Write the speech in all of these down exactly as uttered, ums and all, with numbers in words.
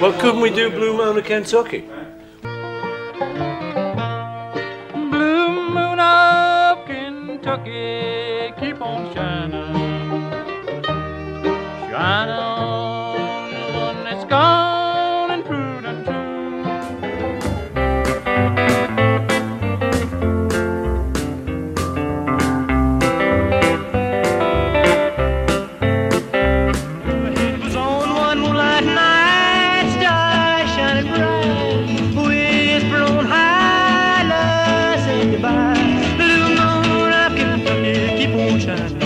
Well, couldn't we do Blue Moon of Kentucky? Blue moon of Kentucky, keep on shining. Shine on the one that's gone and proved untrue. It was on one moonlight night, stars shining bright, winds blown high, love said goodbye. Blue moon of Kentucky, keep on shining.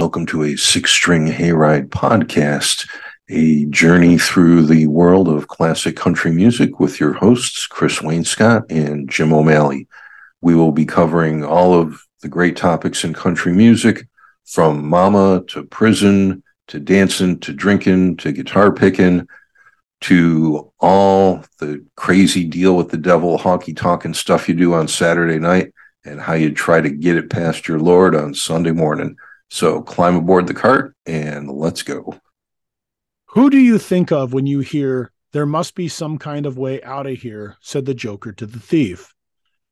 Welcome to a Six String Hayride podcast, a journey through the world of classic country music with your hosts, Chris Wainscott and Jim O'Malley. We will be covering all of the great topics in country music, from mama to prison, to dancing, to drinking, to guitar picking, to all the crazy deal with the devil, honky-tonkin' stuff you do on Saturday night, and how you try to get it past your Lord on Sunday morning. So climb aboard the cart and let's go. Who do you think of when you hear, "There must be some kind of way out of here," said the Joker to the thief?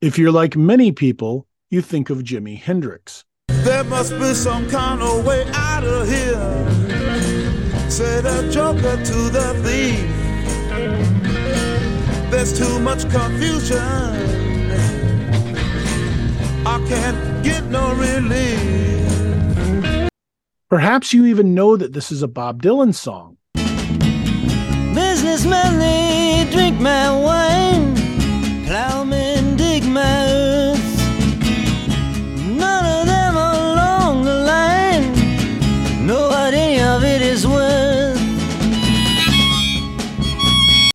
If you're like many people, you think of Jimi Hendrix. There must be some kind of way out of here, said the Joker to the thief. There's too much confusion, I can't get no relief. Perhaps you even know that this is a Bob Dylan song. Businessmen, they drink my wine. Plowmen dig my earth. None of them along the line know what any of it is worth.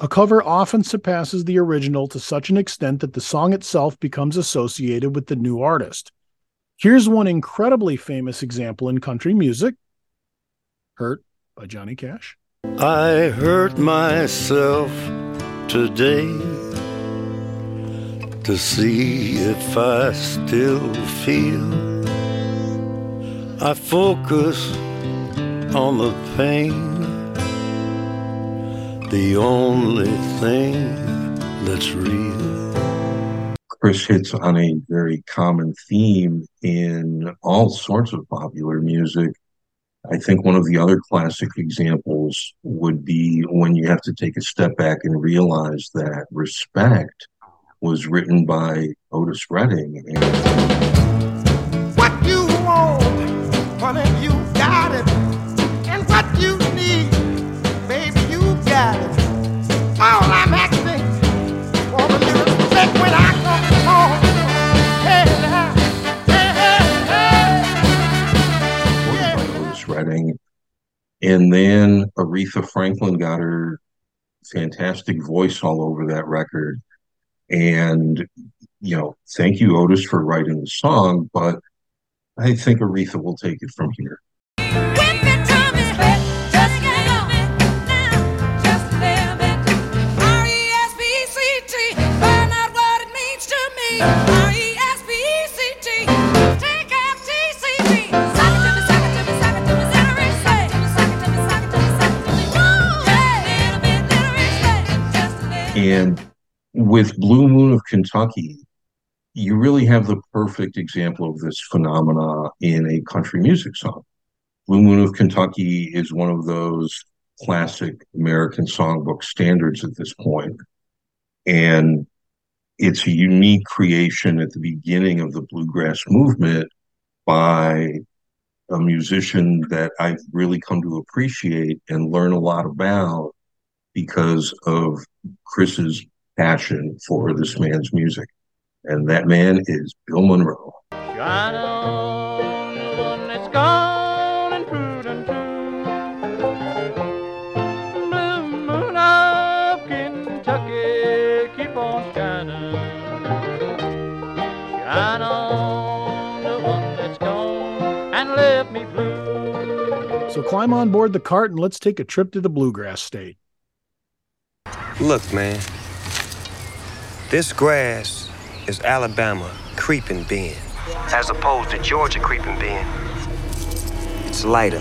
A cover often surpasses the original to such an extent that the song itself becomes associated with the new artist. Here's one incredibly famous example in country music, "Hurt" by Johnny Cash. I hurt myself today to see if I still feel. I focus on the pain, the only thing that's real. Chris hits on a very common theme in all sorts of popular music. I think one of the other classic examples would be when you have to take a step back and realize that "Respect" was written by Otis Redding. What you want, honey, you got it. And what you need, baby, you got it. All I'm asking for you to respect when I come. Redding. And then Aretha Franklin got her fantastic voice all over that record. And, you know, thank you, Otis, for writing the song, but I think Aretha will take it from here. And with Blue Moon of Kentucky, you really have the perfect example of this phenomena in a country music song. Blue Moon of Kentucky is one of those classic American songbook standards at this point. And it's a unique creation at the beginning of the bluegrass movement by a musician that I've really come to appreciate and learn a lot about because of Chris's passion for this man's music. And that man is Bill Monroe. Shine on the one that's gone and proved untrue. Blue moon of Kentucky, keep on shining. Shine on the one that's gone and left me blue. So climb on board the cart and let's take a trip to the bluegrass state. Look, man, this grass is Alabama creeping bean, as opposed to Georgia creeping bean. It's lighter.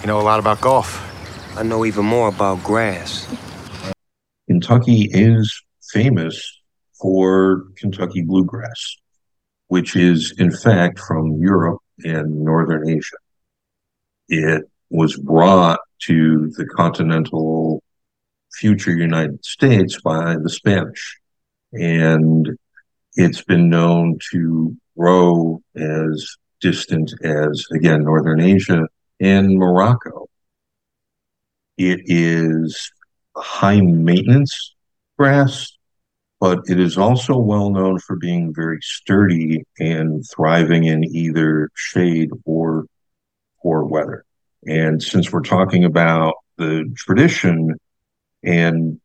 You know a lot about golf. I know even more about grass. Kentucky is famous for Kentucky bluegrass, which is, in fact, from Europe and Northern Asia. It was brought to the continental future United States by the Spanish, and it's been known to grow as distant as, again, Northern Asia and Morocco. It is high maintenance grass, but it is also well known for being very sturdy and thriving in either shade or poor weather. And since we're talking about the tradition, and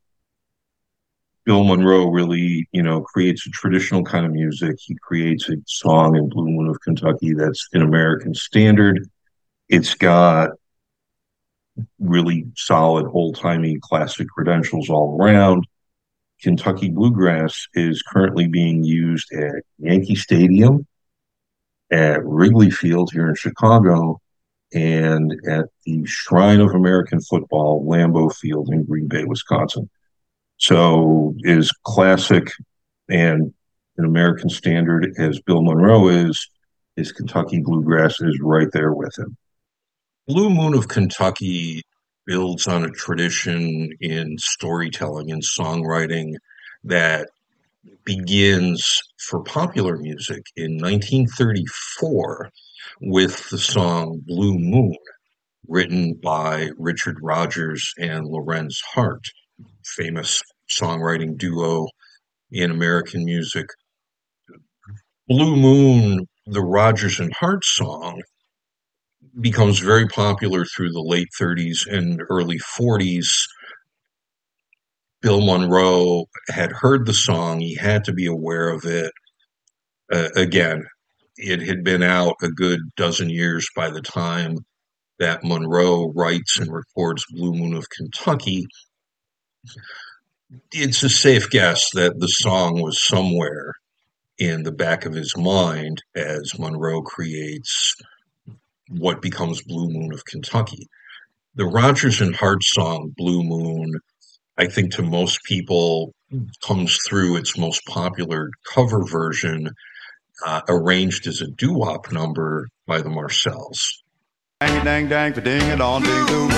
Bill Monroe really, you know, creates a traditional kind of music. He creates a song in Blue Moon of Kentucky that's an American standard. It's got really solid old-timey classic credentials all around. Kentucky bluegrass is currently being used at Yankee Stadium, at Wrigley Field here in Chicago, and at the Shrine of American Football, Lambeau Field in Green Bay, Wisconsin. So as classic and an American standard as Bill Monroe is, his Kentucky bluegrass is right there with him. Blue Moon of Kentucky builds on a tradition in storytelling and songwriting that begins for popular music in nineteen thirty-four with the song Blue Moon, written by Richard Rodgers and Lorenz Hart, famous songwriting duo in American music. Blue Moon, the Rodgers and Hart song, becomes very popular through the late thirties and early forties. Bill Monroe had heard the song. He had to be aware of it. Uh, again, it had been out a good dozen years by the time that Monroe writes and records Blue Moon of Kentucky. It's a safe guess that the song was somewhere in the back of his mind as Monroe creates what becomes Blue Moon of Kentucky. The Rodgers and Hart song, Blue Moon, I think to most people comes through its most popular cover version, uh, arranged as a doo-wop number by the Marcells. Dang-a-dang-dang, ding-a-dong, ding doo moon, moon.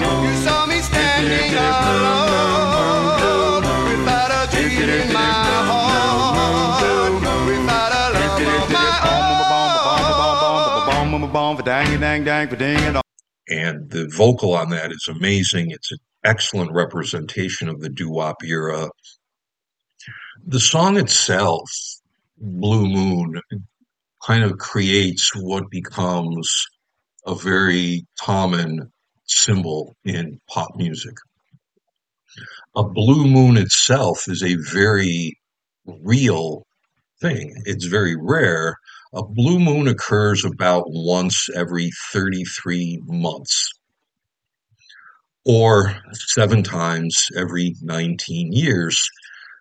You saw me standing alone, without a dream in my heart, without a love of my own. And the vocal on that is amazing. It's an excellent representation of the doo-wop era. The song itself, Blue Moon, kind of creates what becomes a very common symbol in pop music. A blue moon itself is a very real thing. It's very rare. A blue moon occurs about once every thirty-three months, or seven times every nineteen years,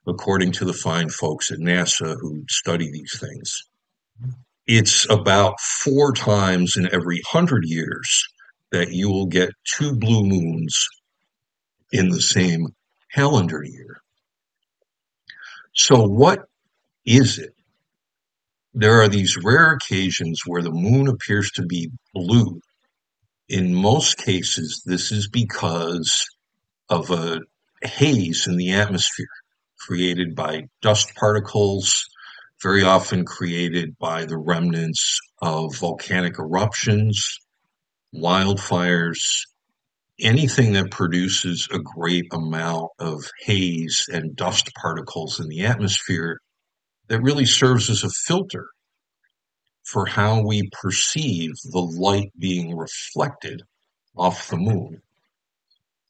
according to the fine folks at NASA who study these things. It's about four times in every one hundred years that you will get two blue moons in the same calendar year. So what is it? There are these rare occasions where the moon appears to be blue. In most cases, this is because of a haze in the atmosphere created by dust particles, very often created by the remnants of volcanic eruptions, wildfires, anything that produces a great amount of haze and dust particles in the atmosphere that really serves as a filter for how we perceive the light being reflected off the moon.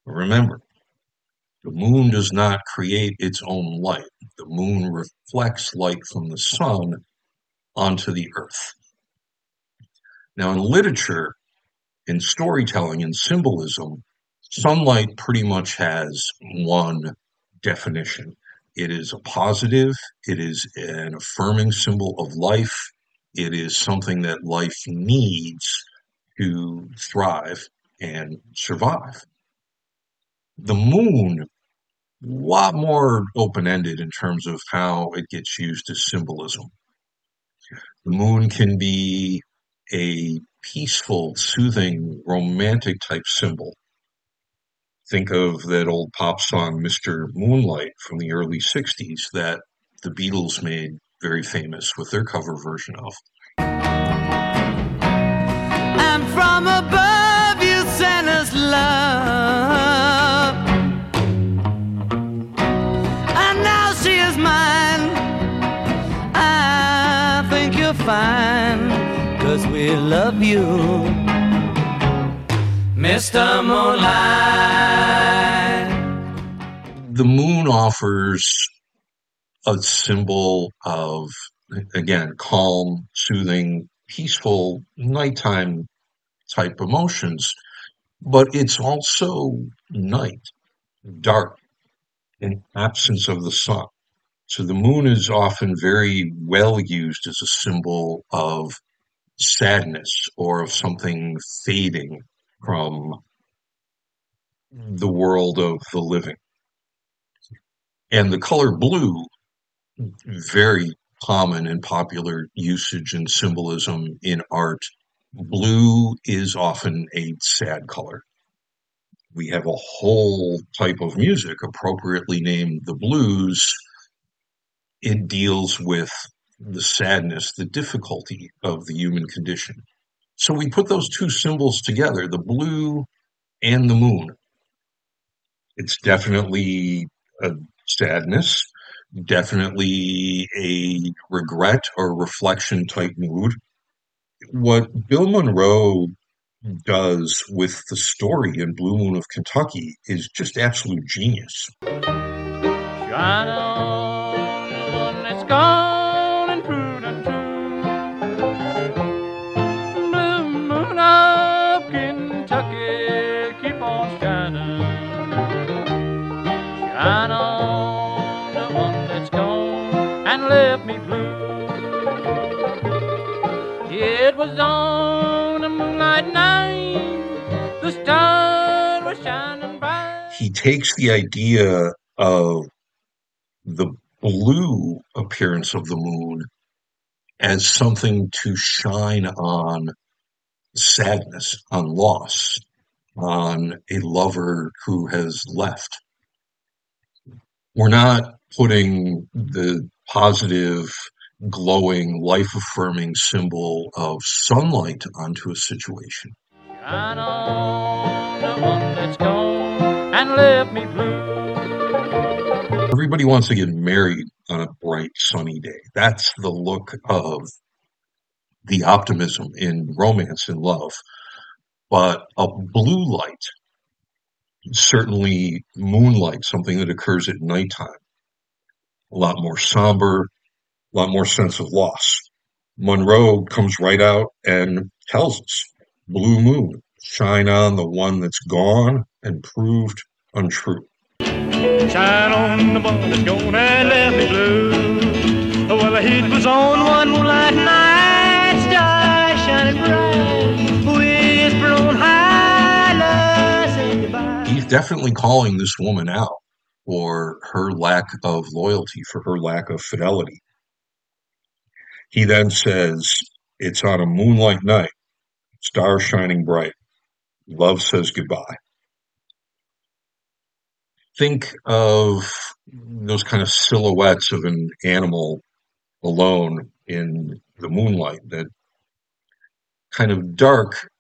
Remember, the moon does not create its own light. The moon reflects light from the sun onto the earth. Now, in literature, in storytelling, in symbolism, sunlight pretty much has one definition. It is a positive, it is an affirming symbol of life, it is something that life needs to thrive, and survive. The moon, a lot more open-ended in terms of how it gets used as symbolism. The moon can be a peaceful, soothing, romantic type symbol. Think of that old pop song, Mister Moonlight, from the early sixties that the Beatles made very famous with their cover version of. And from above you sent us love, and now she is mine. I think you're fine, 'cause we love you, Mister Moonlight. The moon offers a symbol of, again, calm, soothing, peaceful, nighttime type emotions, but it's also night, dark, an absence of the sun. So the moon is often very well used as a symbol of sadness or of something fading from the world of the living. And the color blue, very common and popular usage and symbolism in art. Blue is often a sad color. We have a whole type of music appropriately named the blues. It deals with the sadness, the difficulty of the human condition. So we put those two symbols together, the blue and the moon. It's definitely a sadness, definitely a regret or reflection type mood. What Bill Monroe does with the story in Blue Moon of Kentucky is just absolute genius. Shine on the one that's gone and proved untrue. Blue Moon of Kentucky, keep on shining. Shine on. Left me blue. It was on a moonlight night, the stars were shining bright. He takes the idea of the blue appearance of the moon as something to shine on sadness, on loss, on a lover who has left. We're not putting the positive, glowing, life-affirming symbol of sunlight onto a situation. Shine on the one that's gone and left me blue. Everybody wants to get married on a bright, sunny day. That's the look of the optimism in romance and love. But a blue light, certainly moonlight, something that occurs at nighttime, a lot more somber, a lot more sense of loss. Monroe comes right out and tells us, blue moon, shine on the one that's gone and proved untrue. Shine on the one that's gone and left me blue. Well, it was on one moonlight night, stars shining bright, whisper on high, love say goodbye. He's definitely calling this woman out for her lack of loyalty, for her lack of fidelity. He then says, it's on a moonlight night, stars shining bright, love says goodbye. Think of those kind of silhouettes of an animal alone in the moonlight, that kind of dark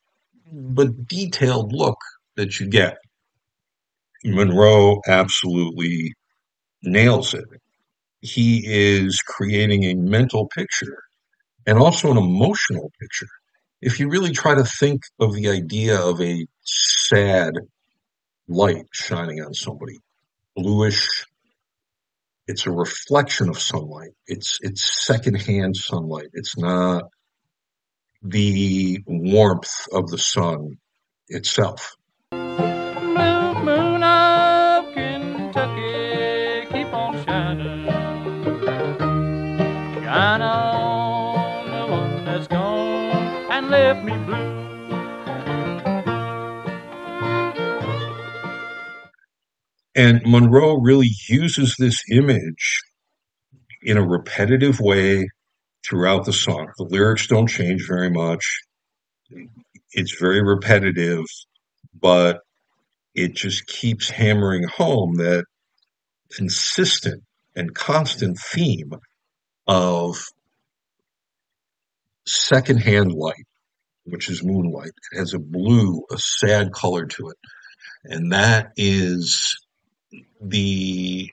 but detailed look that you get. Monroe absolutely nails it. He is creating a mental picture and also an emotional picture. If you really try to think of the idea of a sad light shining on somebody, bluish, it's a reflection of sunlight. It's it's secondhand sunlight. It's not the warmth of the sun itself. And Monroe really uses this image in a repetitive way throughout the song. The lyrics don't change very much. It's very repetitive, but it just keeps hammering home that consistent and constant theme of secondhand light, which is moonlight. It has a blue, a sad color to it. And that is the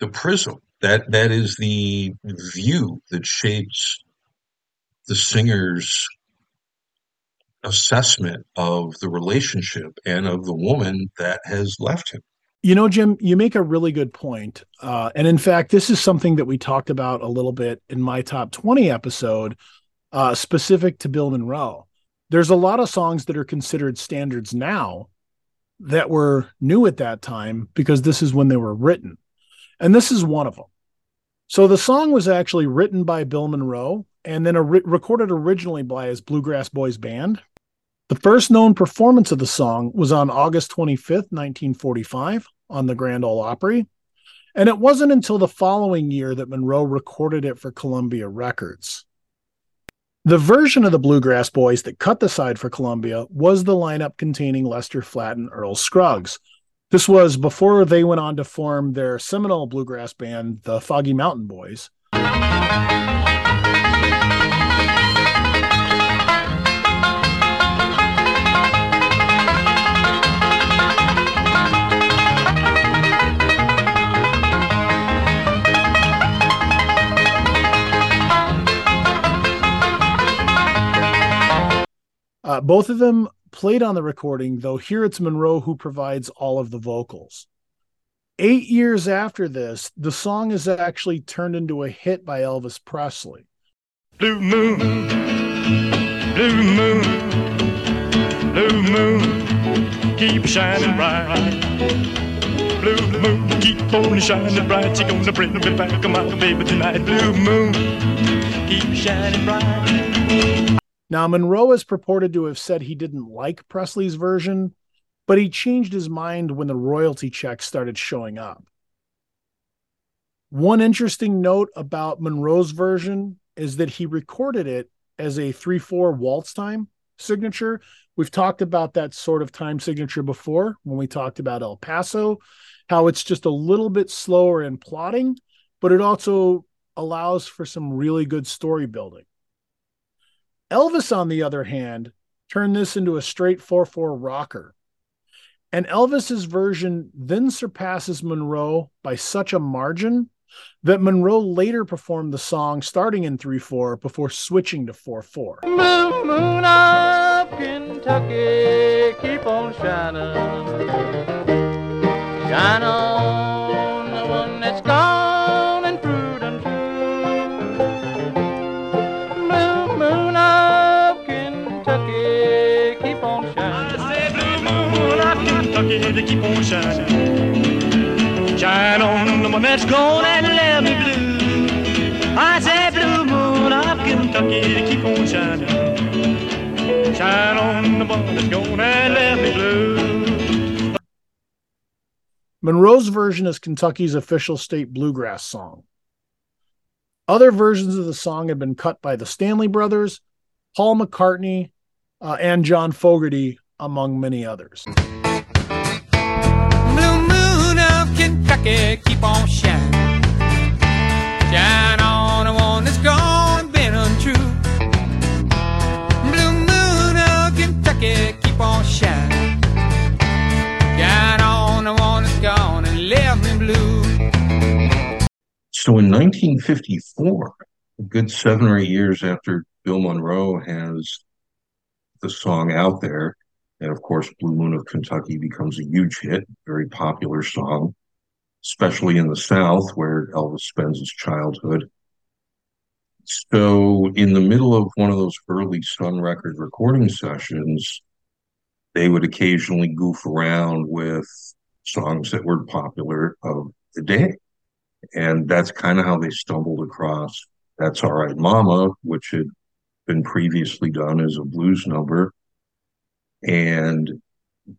the prism. That that is the view that shapes the singer's assessment of the relationship and of the woman that has left him. You know, Jim, you make a really good point. Uh, and in fact, this is something that we talked about a little bit in my top twenty episode, uh, specific to Bill Monroe. There's a lot of songs that are considered standards now that were new at that time because this is when they were written. And this is one of them. So the song was actually written by Bill Monroe and then a re- recorded originally by his Bluegrass Boys band. The first known performance of the song was on August twenty-fifth, nineteen forty-five, on the Grand Ole Opry. And it wasn't until the following year that Monroe recorded it for Columbia Records. The version of the Bluegrass Boys that cut the side for Columbia was the lineup containing Lester Flatt and Earl Scruggs. This was before they went on to form their seminal bluegrass band, the Foggy Mountain Boys. Uh, both of them played on the recording, though here it's Monroe who provides all of the vocals. Eight years after this, the song is actually turned into a hit by Elvis Presley. Blue moon, blue moon, blue moon, keep shining bright. Blue moon, keep on shining bright. You're gonna bring me back, my baby, tonight. Blue moon, keep shining bright. Now, Monroe is purported to have said he didn't like Presley's version, but he changed his mind when the royalty checks started showing up. One interesting note about Monroe's version is that he recorded it as a three four waltz time signature. We've talked about that sort of time signature before when we talked about El Paso, how it's just a little bit slower in plotting, but it also allows for some really good story building. Elvis, on the other hand, turned this into a straight four four rocker. And Elvis's version then surpasses Monroe by such a margin that Monroe later performed the song starting in three four before switching to four four. Blue moon of Kentucky, keep on shining. Shine on the one that's gone. Keep on shining. Shine on the one that's gone and left me blue. I say blue moon of Kentucky, keep on shining. Shine on the one that's gone and left me blue. Monroe's version is Kentucky's official state bluegrass song. Other versions of the song have been cut by the Stanley Brothers, Paul McCartney, uh, and John Fogerty, among many others. Keep on shining. Shine on the one that's gone and been untrue. Blue moon of Kentucky, keep on shining. Shine on the one that's gone and left me blue. So in nineteen fifty-four, a good seven or eight years after Bill Monroe has the song out there, and of course Blue Moon of Kentucky becomes a huge hit, very popular song, especially in the South where Elvis spends his childhood. So in the middle of one of those early Sun Record recording sessions, they would occasionally goof around with songs that were popular of the day. And that's kind of how they stumbled across That's All Right Mama, which had been previously done as a blues number. And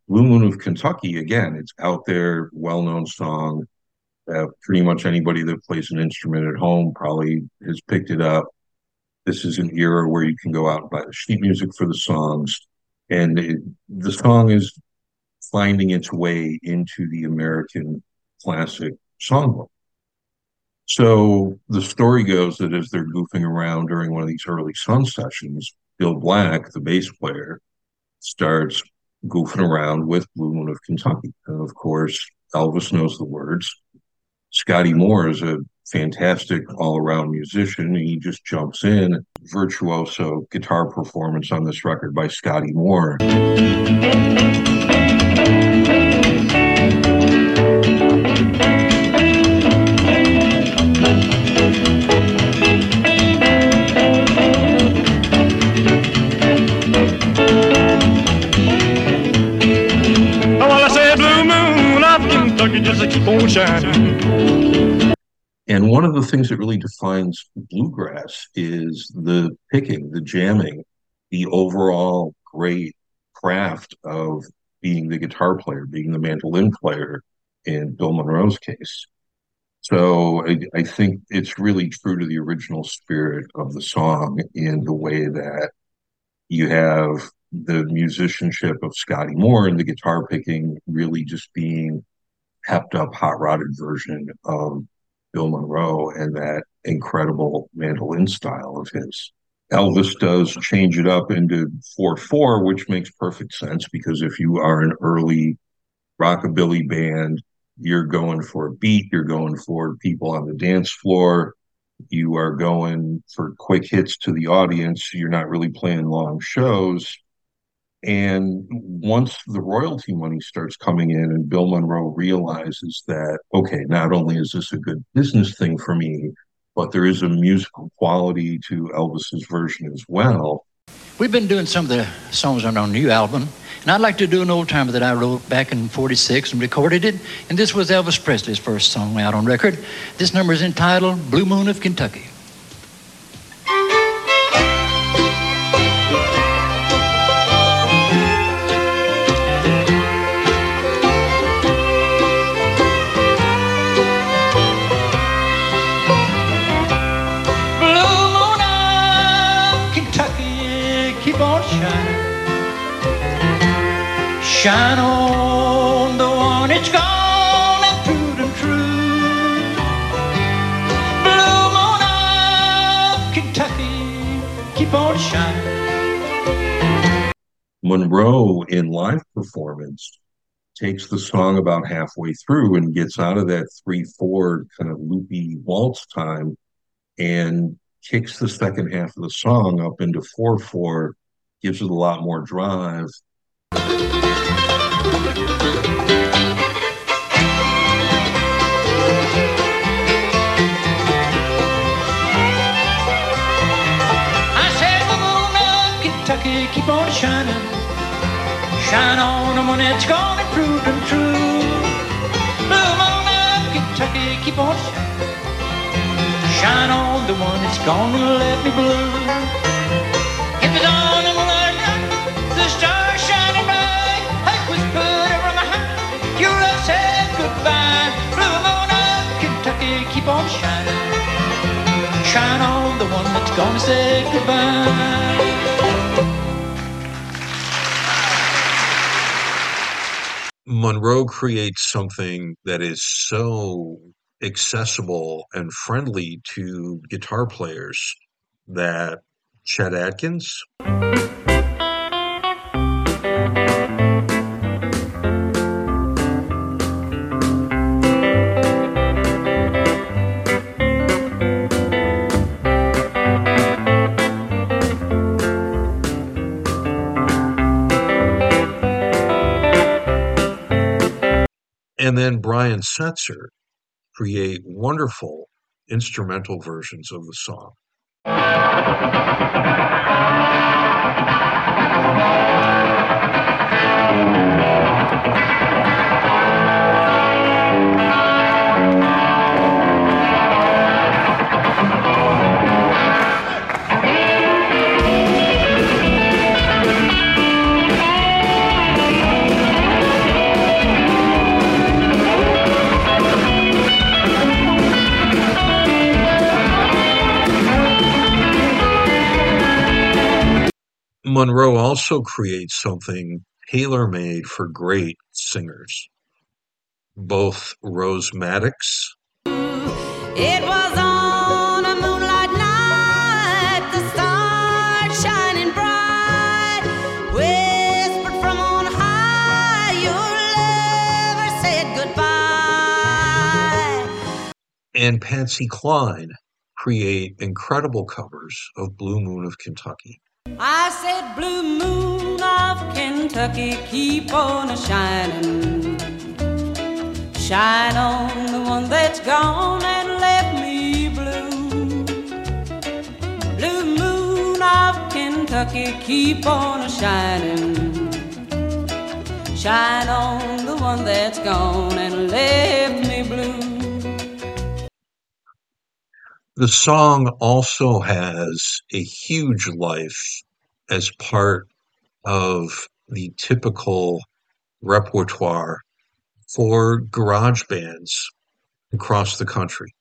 Blue Moon of Kentucky, again, it's out there, well-known song that pretty much anybody that plays an instrument at home probably has picked it up. This is an era where you can go out and buy the sheet music for the songs. And it, the song is finding its way into the American classic songbook. So the story goes that as they're goofing around during one of these early Sun sessions, Bill Black, the bass player, starts goofing around with Blue Moon of Kentucky. And of course, Elvis knows the words. Scotty Moore is a fantastic all-around musician. He just jumps in. Virtuoso guitar performance on this record by Scotty Moore. And one of the things that really defines bluegrass is the picking, the jamming, the overall great craft of being the guitar player, being the mandolin player in Bill Monroe's case. So I, I think it's really true to the original spirit of the song in the way that you have the musicianship of Scotty Moore and the guitar picking really just being pepped up, hot-rodded version of Bill Monroe and that incredible mandolin style of his. Elvis does change it up into four four, which makes perfect sense, because if you are an early rockabilly band, you're going for a beat, you're going for people on the dance floor, you are going for quick hits to the audience, you're not really playing long shows. And once the royalty money starts coming in and Bill Monroe realizes that, okay, not only is this a good business thing for me, but there is a musical quality to Elvis's version as well. We've been doing some of the songs on our new album, and I'd like to do an old timer that I wrote back in forty-six and recorded it, and this was Elvis Presley's first song out on record. This number is entitled Blue Moon of Kentucky. Shine on the one it's gone and proved and true. Blue moon of Kentucky, keep on shining. Monroe in live performance takes the song about halfway through and gets out of that three four kind of loopy waltz time and kicks the second half of the song up into four four, gives it a lot more drive. Keep on shining, shine on them when it's gone and prove them true. Blue moon of Kentucky, keep on shining, shine on the one that's gone and let me blue. If it's on the moonlight night, the stars shining bright, I was put over my heart, your love said goodbye. Blue moon of Kentucky, keep on shining, shine on the one that's gone and say goodbye. Monroe creates something that is so accessible and friendly to guitar players that Chet Atkins, and then Brian Setzer, create wonderful instrumental versions of the song. Monroe also creates something tailor-made for great singers. Both Rose Maddox. It was on a moonlight night, the stars shining bright, whispered from on high, your lover said goodbye. And Patsy Cline create incredible covers of Blue Moon of Kentucky. I said, Blue Moon of Kentucky, keep on a shining. Shine on the one that's gone and left me blue. Blue moon of Kentucky, keep on a shining. Shine on the one that's gone and left me blue. The song also has a huge life as part of the typical repertoire for garage bands across the country.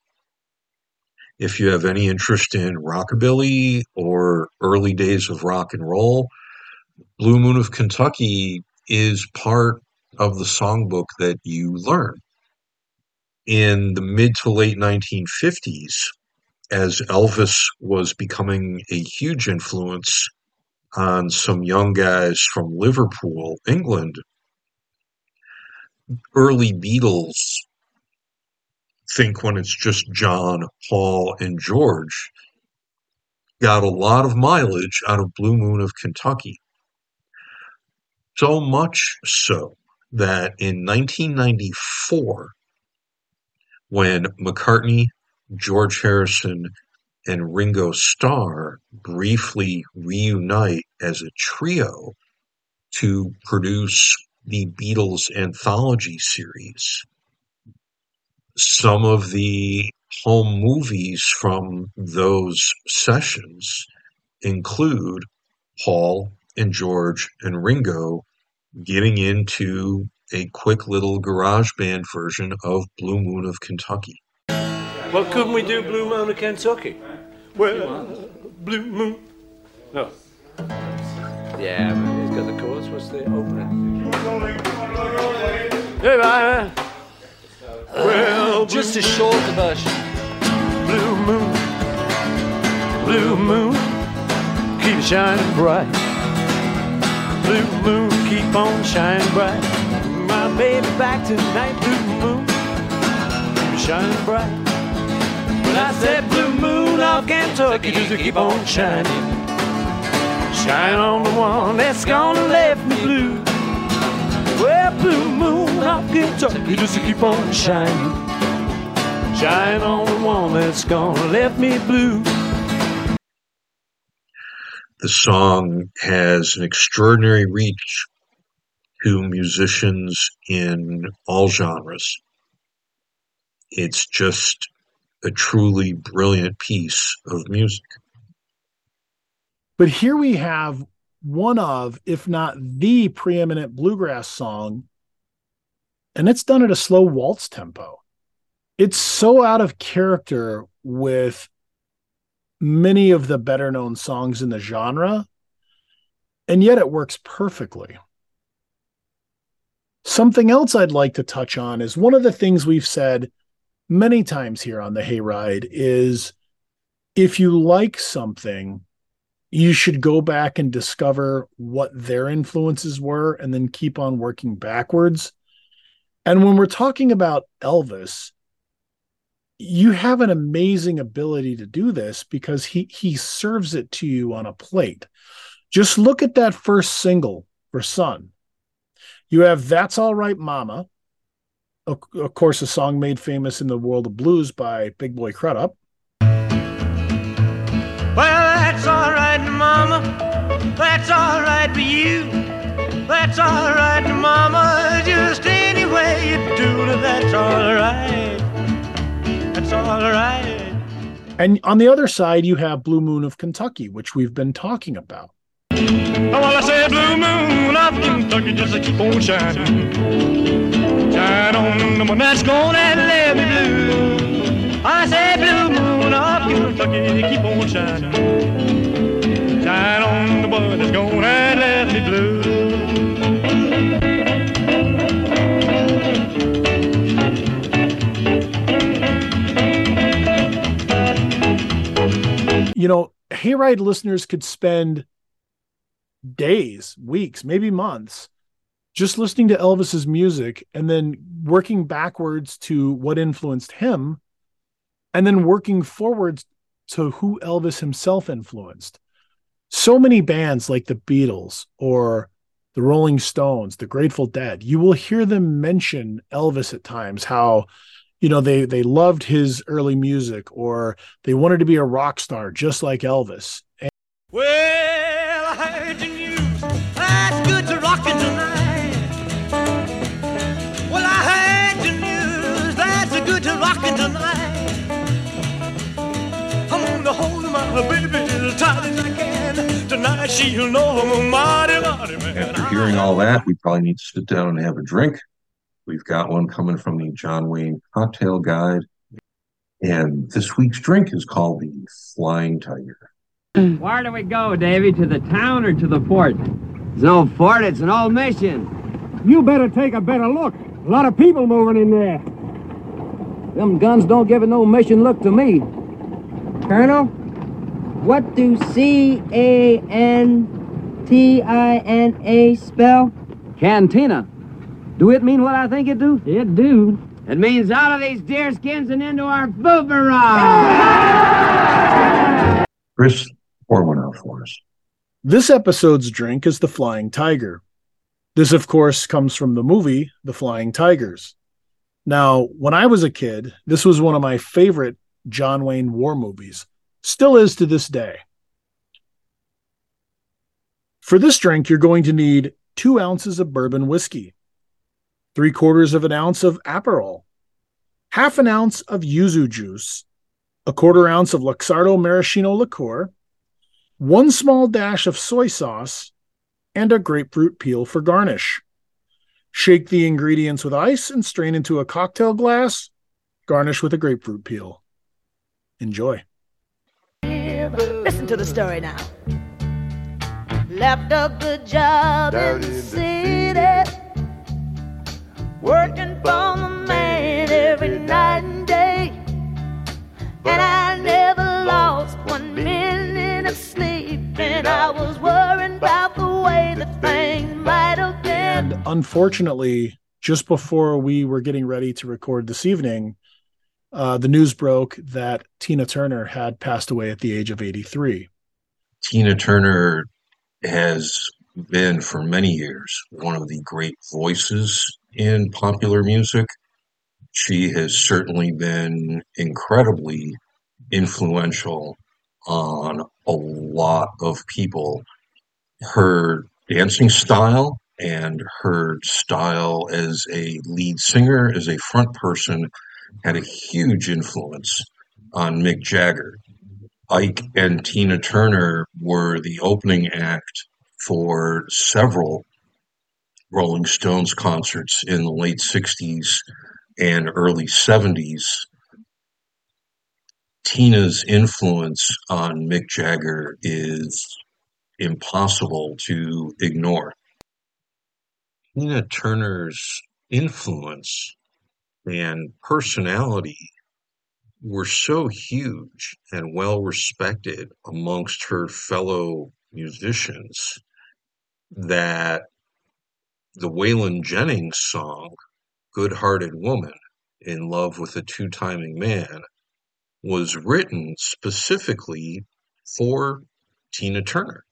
If you have any interest in rockabilly or early days of rock and roll, Blue Moon of Kentucky is part of the songbook that you learn. In the mid to late nineteen fifties, as Elvis was becoming a huge influence on some young guys from Liverpool, England, early Beatles, think when it's just John, Paul, and George, got a lot of mileage out of Blue Moon of Kentucky. So much so that in nineteen ninety-four, when McCartney, George Harrison, and Ringo Starr briefly reunite as a trio to produce the Beatles anthology series, some of the home movies from those sessions include Paul and George and Ringo getting into a quick little garage band version of Blue Moon of Kentucky. Well, couldn't we do Blue Moon of Kentucky? Well, Blue Moon. No. Yeah, but it's got the chorus. What's the opening? Uh, well, just a short version. Blue moon, blue moon, keep shining bright. Blue moon, keep on shining bright. My baby back tonight. Blue moon, keep shining bright. When I said blue moon of Kentucky, just keep on shining. Shine on the one that's gonna left me blue. Well, blue moon, I'll get up. You just keep on shining. Shine on the one that's gonna left me blue. The song has an extraordinary reach to musicians in all genres. It's just a truly brilliant piece of music. But here we have one of, if not the preeminent bluegrass song, and it's done at a slow waltz tempo. It's so out of character with many of the better-known songs in the genre, and yet it works perfectly. Something else I'd like to touch on is one of the things we've said many times here on The Hayride is if you like something, you should go back and discover what their influences were and then keep on working backwards. And when we're talking about Elvis, you have an amazing ability to do this because he, he serves it to you on a plate. Just look at that first single for Sun. You have That's All Right, Mama. Of, of course, a song made famous in the world of blues by Big Boy Crudup. That's all right for you. That's all right, Mama. Just any way you do it, that's all right. That's all right. And on the other side, you have Blue Moon of Kentucky, which we've been talking about. Oh, well, I said Blue Moon of Kentucky, just to keep on shining. Shine on the one that's gonna let me blue. I said Blue Moon of Kentucky, keep on shining. Shine on the one that's gonna you know, Hayride listeners could spend days, weeks, maybe months just listening to Elvis's music and then working backwards to what influenced him and then working forwards to who Elvis himself influenced. So many bands like the Beatles or the Rolling Stones, the Grateful Dead, you will hear them mention Elvis at times, how, you know, they they loved his early music or they wanted to be a rock star just like Elvis. And- well, I heard the news. That's good to rockin' tonight. Well, I heard the news. That's good to rockin' tonight. I'm gonna hold my baby as tight as I can. Tonight she'll know I'm a mighty, mighty man. After hearing all that, we probably need to sit down and have a drink. We've got one coming from the John Wayne Cocktail Guide. And this week's drink is called the Flying Tiger. Where do we go, Davy? To the town or to the fort? There's no fort, it's an old mission. You better take a better look. A lot of people moving in there. Them guns don't give a no mission look to me. Colonel, what do C A N T I N A spell? Cantina. Do it mean what I think it do? It do. It means out of these deerskins and into our food barrage. Chris, pour one out for us. This episode's drink is the Flying Tiger. This, of course, comes from the movie The Flying Tigers. Now, when I was a kid, this was one of my favorite John Wayne war movies. Still is to this day. For this drink, you're going to need two ounces of bourbon whiskey, three quarters of an ounce of Aperol, half an ounce of yuzu juice, a quarter ounce of Luxardo maraschino liqueur, one small dash of soy sauce, and a grapefruit peel for garnish. Shake the ingredients with ice and strain into a cocktail glass. Garnish with a grapefruit peel. Enjoy. Listen to the story now. Left a good job in the city, working for the man every night and day, and I never lost one minute of sleep, and I was worried about the way that things might have been. And unfortunately, just before we were getting ready to record this evening, uh, the news broke that Tina Turner had passed away at the age of eighty-three. Tina Turner has been for many years one of the great voices in popular music. She has certainly been incredibly influential on a lot of people. Her dancing style and her style as a lead singer, as a front person, had a huge influence on Mick Jagger. Ike and Tina Turner were the opening act for several Rolling Stones concerts in the late sixties and early seventies. Tina's influence on Mick Jagger is impossible to ignore. Tina Turner's influence and personality were so huge and well respected amongst her fellow musicians that the Waylon Jennings song, Good-Hearted Woman, In Love with a Two-Timing Man, was written specifically for Tina Turner.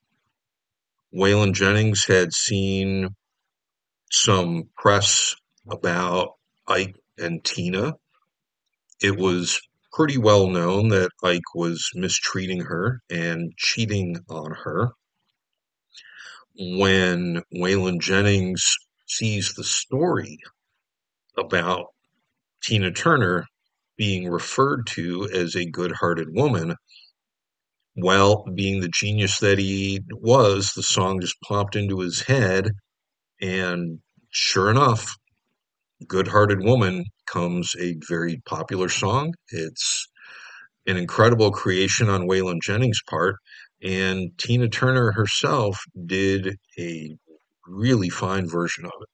Waylon Jennings had seen some press about Ike and Tina. It was pretty well known that Ike was mistreating her and cheating on her. When Waylon Jennings sees the story about Tina Turner being referred to as a good-hearted woman, well, being the genius that he was, the song just popped into his head, and sure enough, Good-Hearted Woman comes a very popular song. It's an incredible creation on Waylon Jennings' part. And Tina Turner herself did a really fine version of it.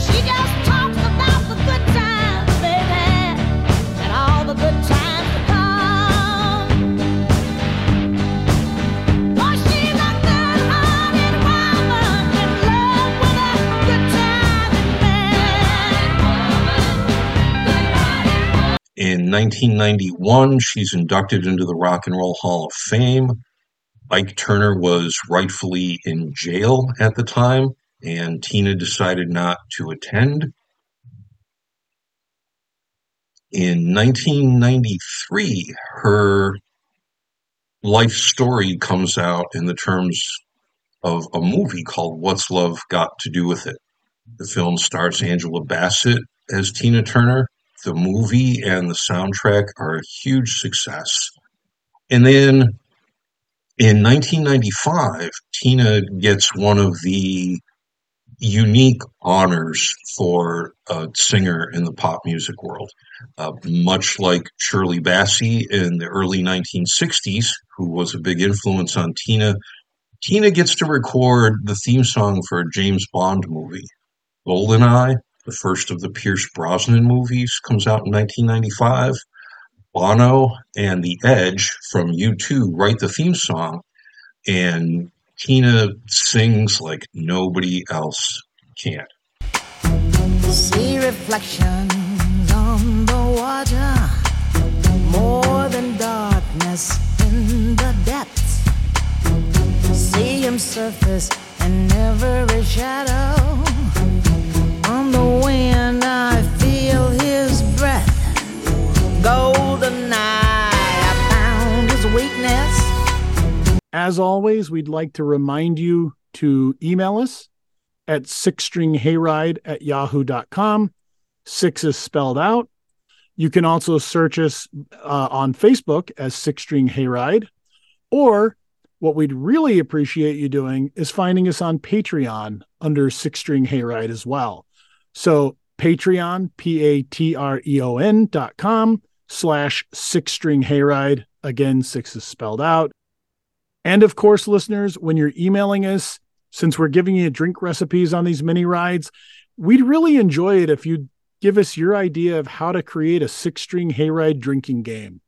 She just talks about the good times, baby, and all the good times to come. In nineteen ninety-one, she's inducted into the Rock and Roll Hall of Fame. Ike Turner was rightfully in jail at the time, and Tina decided not to attend. In nineteen ninety-three, her life story comes out in the terms of a movie called What's Love Got to Do with It? The film stars Angela Bassett as Tina Turner. The movie and the soundtrack are a huge success. And then in nineteen ninety-five, Tina gets one of the unique honors for a singer in the pop music world. Uh, much like Shirley Bassey in the early nineteen sixties, who was a big influence on Tina, Tina gets to record the theme song for a James Bond movie. GoldenEye, the first of the Pierce Brosnan movies, comes out in nineteen ninety-five. Bono and The Edge from U two write the theme song, and Tina sings like nobody else can. See reflections on the water, more than darkness in the depths. See him surface in every shadow. On the wind I feel his breath. Golden eye, I found his weakness. As always, we'd like to remind you to email us at six string hayride at yahoo dot com. Six is spelled out. You can also search us uh, on Facebook as Six String Hayride. Or what we'd really appreciate you doing is finding us on Patreon under Six String Hayride as well. So Patreon, P-A-T-R-E-O-N dot com slash Six String Hayride. Again, six is spelled out. And of course, listeners, when you're emailing us, since we're giving you drink recipes on these mini rides, we'd really enjoy it if you'd give us your idea of how to create a six-string hayride drinking game.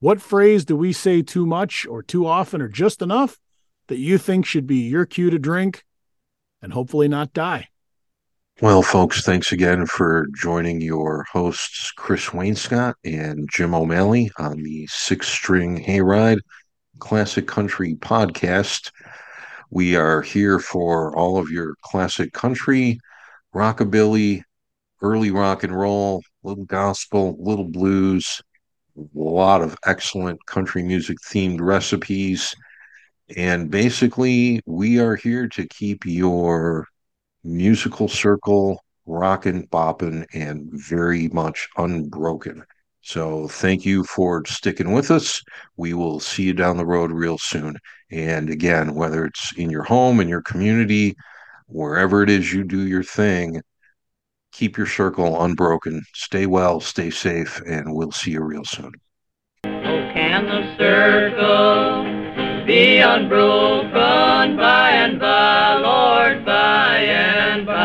What phrase do we say too much or too often or just enough that you think should be your cue to drink and hopefully not die? Well, folks, thanks again for joining your hosts, Chris Wainscott and Jim O'Malley, on the Six-String Hayride Classic Country podcast. We are here for all of your classic country, rockabilly, early rock and roll, little gospel, little blues, a lot of excellent country music themed recipes. And basically, we are here to keep your musical circle rockin', boppin', and very much unbroken. So thank you for sticking with us. We will see you down the road real soon. And again, whether it's in your home, in your community, wherever it is you do your thing, keep your circle unbroken. Stay well, stay safe, and we'll see you real soon. Oh, can the circle be unbroken by and by, Lord, by and by?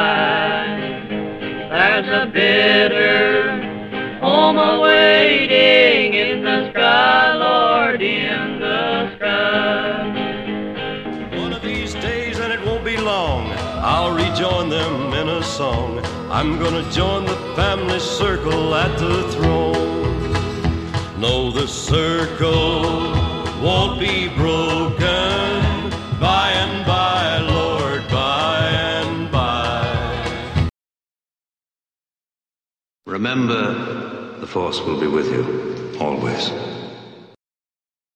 There's a bitter home awaiting in the sky, Lord, in the sky. One of these days, and it won't be long, I'll rejoin them in a song. I'm gonna join the family circle at the throne. No, the circle won't be broken by and by, Lord, by and by. Remember, the force will be with you, always.